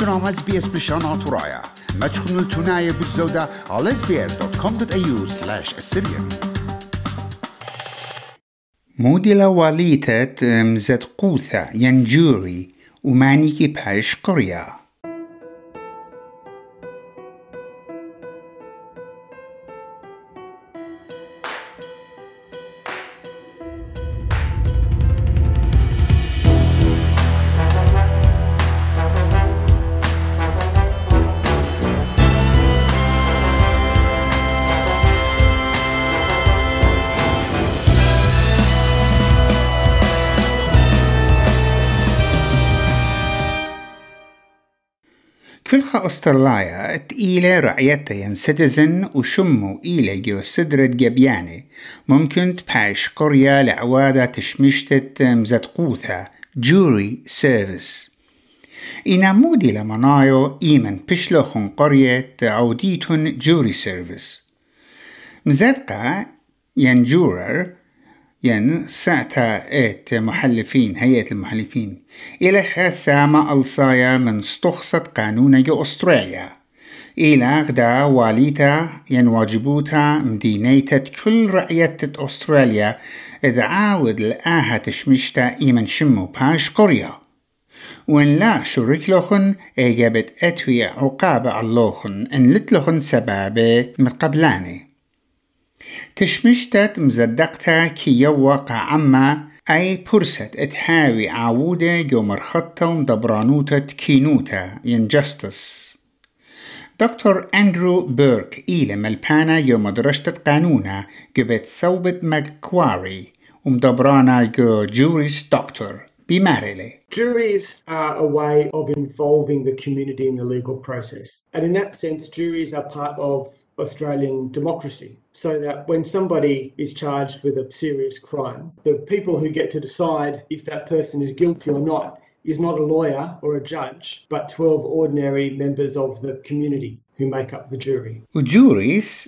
تونام SBS بشان آتورايا ما تخونو تونايا بالزودة على sbs.com.au/assyrian. موديلا واليتت مزد قوثة ينجوري ومانيكي باش قرية كلها أستراليا تقيلة رعيتها ين سيتيزن وشمو إيلة جو صدرة جبيانة ممكن تبحش قرية لعوادة تشمشتت مزت قوثة جوري سيرفيس إنا مودي لمنايو إيمن بشلوخن قرية تعوديتن جوري سيرفيس مزتقى ين جورر ين ساعتها ات محلفين هيئة المحلفين إلى خسامة الصايا من استخصت قانون جو أستراليا إلى غدا واليتا ين واجبوتا مدينيتت كل رعيتة أستراليا إذ عاود لآها تشمشتا إيمن شمو باش قرية وإن لا شرك لخن إجابت أتوية عقابة على اللوخن إن لتلخن سبابة مقبلاني تشمشتت مزدقتها كي يوقع عما أي برسة اتحاوي عودة جو مرخطة ومدبرانوتة كينوتة ينجستس دكتور أندرو بيرك إلى ملبانا جو مدرشة قانونة جبت صوبة ماكواري ومدبرانا جو جوريس دكتور بماريلي. Juries are a way of involving the community in the legal process. And in that sense, juries are part of Australian democracy, so that when somebody is charged with a serious crime, the people who get to decide if that person is guilty or not is not a lawyer or a judge, but 12 ordinary members of the community who make up the jury. Juries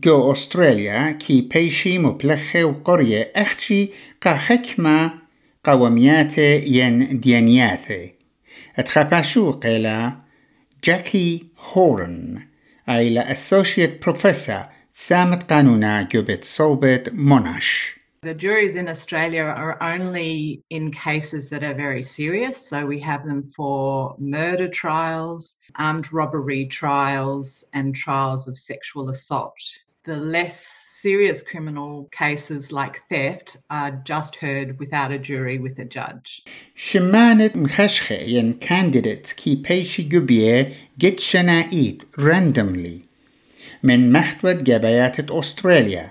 go Australia ki peishi muplekhe w qorye akhchi ka hikma qawamiyate yen diyaniyate. Atkhapashu qila Jacky Rohan. إلى Associate Professor Sam Tanuna جبت صوبة موناش. The juries in Australia are only in cases that are very serious, so we have them for murder trials, armed robbery trials, and trials of sexual assault. The less serious criminal cases like theft are just heard without a jury with a judge. شمانت مخشخة ين candidates كي بيشي جبية جت شنائيت randomly من محتوى جبايات أستراليا.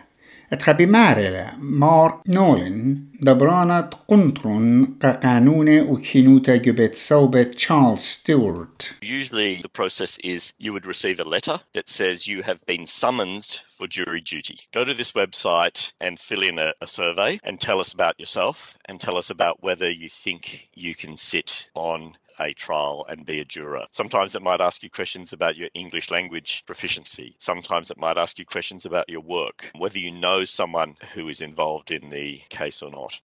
اتخبي معرلة مار نولن دبرانت قنطرن كقانون وكينوتا جبت صوبة Charles Stewart. Usually the process is you would receive a letter that says you have been summoned for jury duty. Go to this website and fill in a survey and tell us about yourself and tell us about whether you think you can sit on a trial and be a juror. Sometimes it might ask you questions about your English language proficiency. Sometimes it might ask you questions about your work, whether you know someone who is involved in the case or not.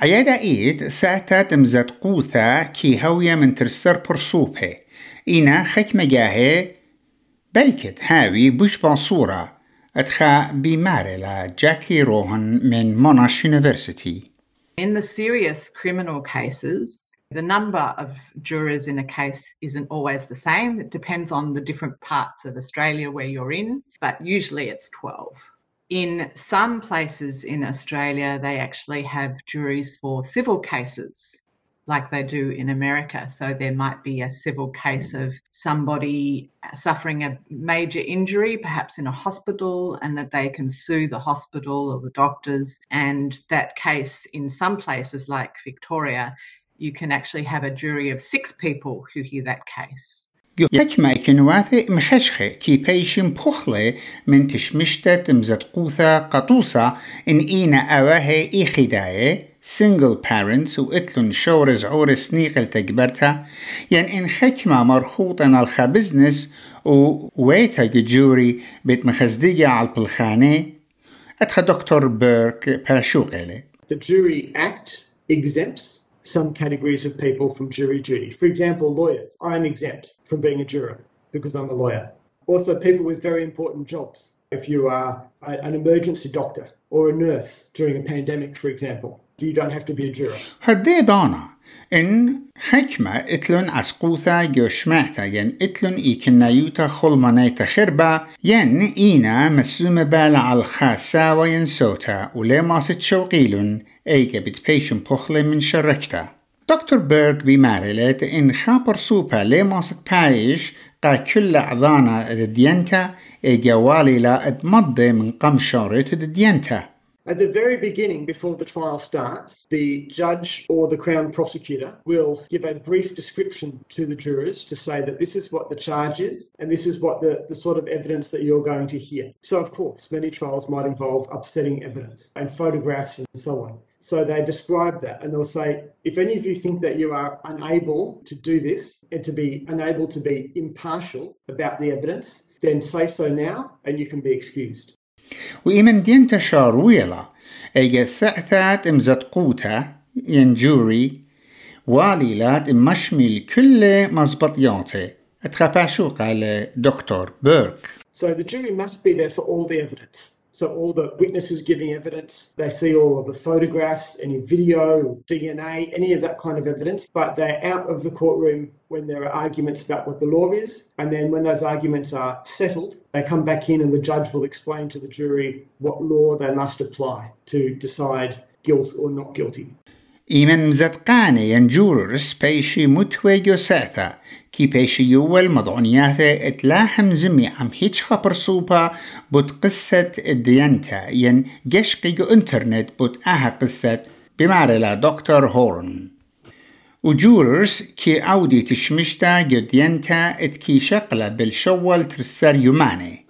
عيادة إيد ساعتات مزد قوثة كي هوية من ترسر برصوبه إنا حكمة جاهي بلكت هاوي بوش بانصورة أدخى بماري لجاكي روهن من موناش يونيفرسيتي. In the serious criminal cases, the number of jurors in a case isn't always the same. It depends on the different parts of Australia where you're in, but usually it's 12. In some places in Australia, they actually have juries for civil cases, like they do in America. So there might be a civil case of somebody suffering a major injury, perhaps in a hospital, and that they can sue the hospital or the doctors. And that case in some places like Victoria, you can actually have a jury of 6 people who hear that case. يحكم كنواثي مخشخة كي بيشم بخلة من تشمشتة مزد قوثة قطوصة إن إينا أواهي إخداية single parents وإتلون شورز عورس نيقل تكبرتها يعني إن حكمة مرخوطة الخبزنس وويتا جوري بتمخزدية على البلخانة أتخى دكتور بيرك باشوغلة. The jury act exempts some categories of people from jury duty. For example, lawyers. I'm exempt from being a juror because I'm a lawyer. Also, people with very important jobs. If you are an emergency doctor or a nurse during a pandemic, for example, you don't have to be a juror. Hardidana in hikma itlun asquta yoshmata yen itlun ikenayuta holmaneta khirba yen ina masuma bala al khasa wa yansota ulema sitshawqilun ege bitpatient pokhle min sharakta. Dr. Burke bimarelet in khaper supa lema sitpaish قا كل عضانة ديانتا جوالي لا اتمضي من قم شارت ديانتا. At the very beginning, before the trial starts, the judge or the Crown Prosecutor will give a brief description to the jurors to say that this is what the charge is and this is what the sort of evidence that you're going to hear. So, of course, many trials might involve upsetting evidence and photographs and so on. So they describe that and they'll say, if any of you think that you are unable to do this and to be unable to be impartial about the evidence, then say so now and you can be excused. وإمن دين تشارويلا أجا سعتات إمزت قوتا ينجوري واليلات مشمل كل مزبطياتي أتخباشو قال دكتور بيرك. So the jury must be there for all the evidence. So all the witnesses giving evidence, they see all of the photographs, any video, DNA, any of that kind of evidence, but they're out of the courtroom when there are arguments about what the law is. And then when those arguments are settled, they come back in and the judge will explain to the jury what law they must apply to decide guilt or not guilty. Even Zadkani and jurors peishi mutwe yosatha, ki peishi yuwal madoniyate et laham zimi am hitchha persupa, but qissat edienta, yen geshki go internet, but aha qissat, bimarela Dr. Horn. U jurors ki audi tishmishta yodienta et ki shakla bil shawal trisar yumane.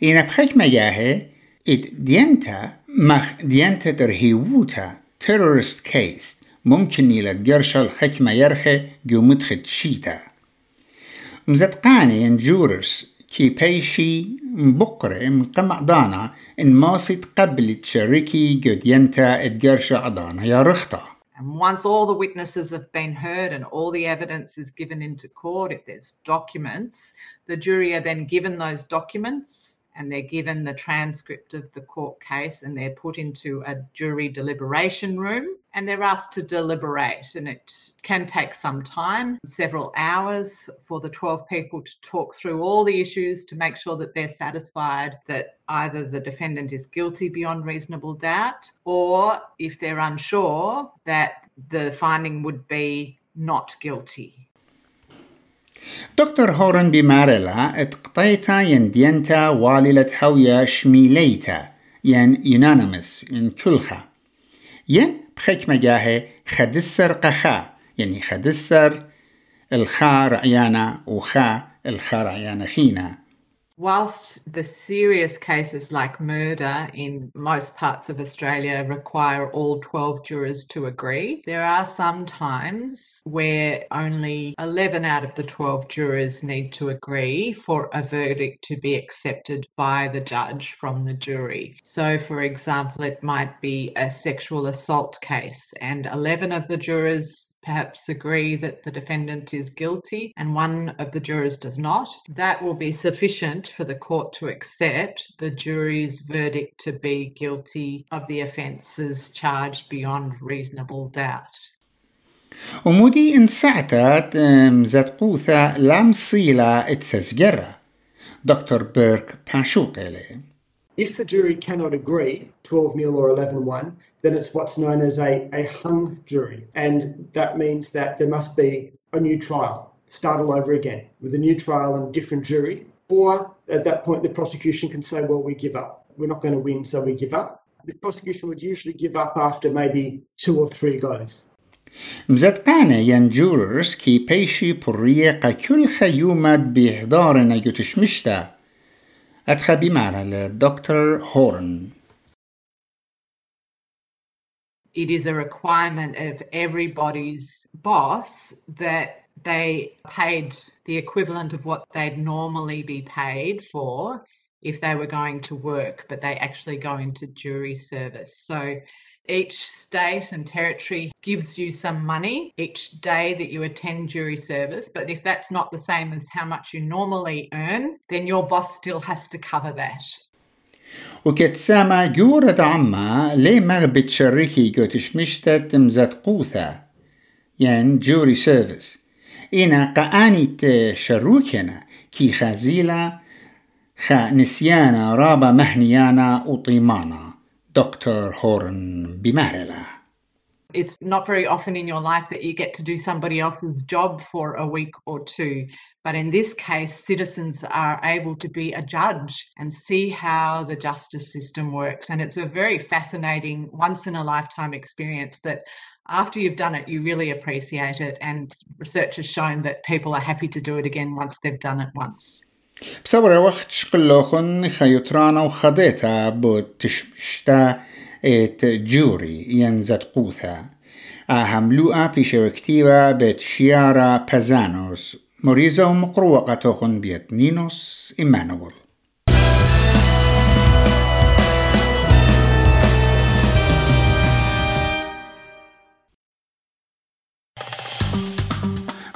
In a bhekma yahe, et dienta mach dienta terhiwuta, terrorist case. ممكن يلد جرش الحكمة يرخي جومتخد شيتا مزدقاني ان جورس كي بيشي بقرة مقمع دانا ان ماسد قبل تشريكي جد ينتا اتجرش عدانا يا رخطة. And once all the witnesses have been heard and all the evidence is given into court, if there's documents, the jury are then given those documents and they're given the transcript of the court case and they're put into a jury deliberation room and they're asked to deliberate, and it can take some time, several hours, for the 12 people to talk through all the issues to make sure that they're satisfied that either the defendant is guilty beyond reasonable doubt, or if they're unsure, that the finding would be not guilty. دكتور هورن بمارلا اتقطيتا يندينتا واللت حويا شميليتا ين يونانيمس ين كلخا ين بحكمة جاهي خدسر قخا يعني خدسر الخا رعيانا وخا الخا رعيانا خينا. Whilst the serious cases like murder in most parts of Australia require all 12 jurors to agree, there are some times where only 11 out of the 12 jurors need to agree for a verdict to be accepted by the judge from the jury. So, for example, it might be a sexual assault case and 11 of the jurors perhaps agree that the defendant is guilty and one of the jurors does not. That will be sufficient for the court to accept the jury's verdict to be guilty of the offences charged beyond reasonable doubt. ومودي إن ساعتات مزتقوثة لام صيلة اتسجرة. Dr. Burke Pashukele. If the jury cannot agree, 12-0 or 11-1, then it's what's known as a hung jury. And that means that there must be a new trial, start all over again, with a new trial and a different jury. Or at that point, the prosecution can say, well, we give up. We're not going to win, so we give up. The prosecution would usually give up after maybe 2 or 3 goes. مزدقانة ينجورس كي بيشي بريقة كل خيومد بإحضارنا يتشمشتا. أتخبي معنا للدكتور هورن. It is a requirement of everybody's boss that they paid the equivalent of what they'd normally be paid for if they were going to work, but they actually go into jury service. So Each state and territory gives you some money each day that you attend jury service, but if that's not the same as how much you normally earn, then your boss still has to cover that. وكتسامى جورة عما لي مغبت شريكي كتشمشتت مزت قوثة يعني جوري سيرفيس إنا قانيت شروكنا كي خزيلة خنسيانا رابا مهنيانا وطيمانا دكتور هورن بمارلا. It's not very often in your life that you get to do somebody else's job for a week or two. But in this case, citizens are able to be a judge and see how the justice system works. And it's a very fascinating, once-in-a-lifetime experience that after you've done it, you really appreciate it. And research has shown that people are happy to do it again once they've done it once. بصبر وقت شقلوخن خيطرانا وخديتا بتشمشتا ات جوري ينزد قوثا اهم لوقا بيش وكتيبا بيت شيارا بازانوس مريزا ومقروقة تخن بيت نينوس إمانوول.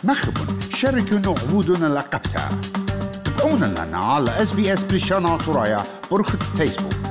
مخبون شاركوا نغبودنا لقبتا تبعونا لنا على SBS بريشانا طرايا برخة فيسبوك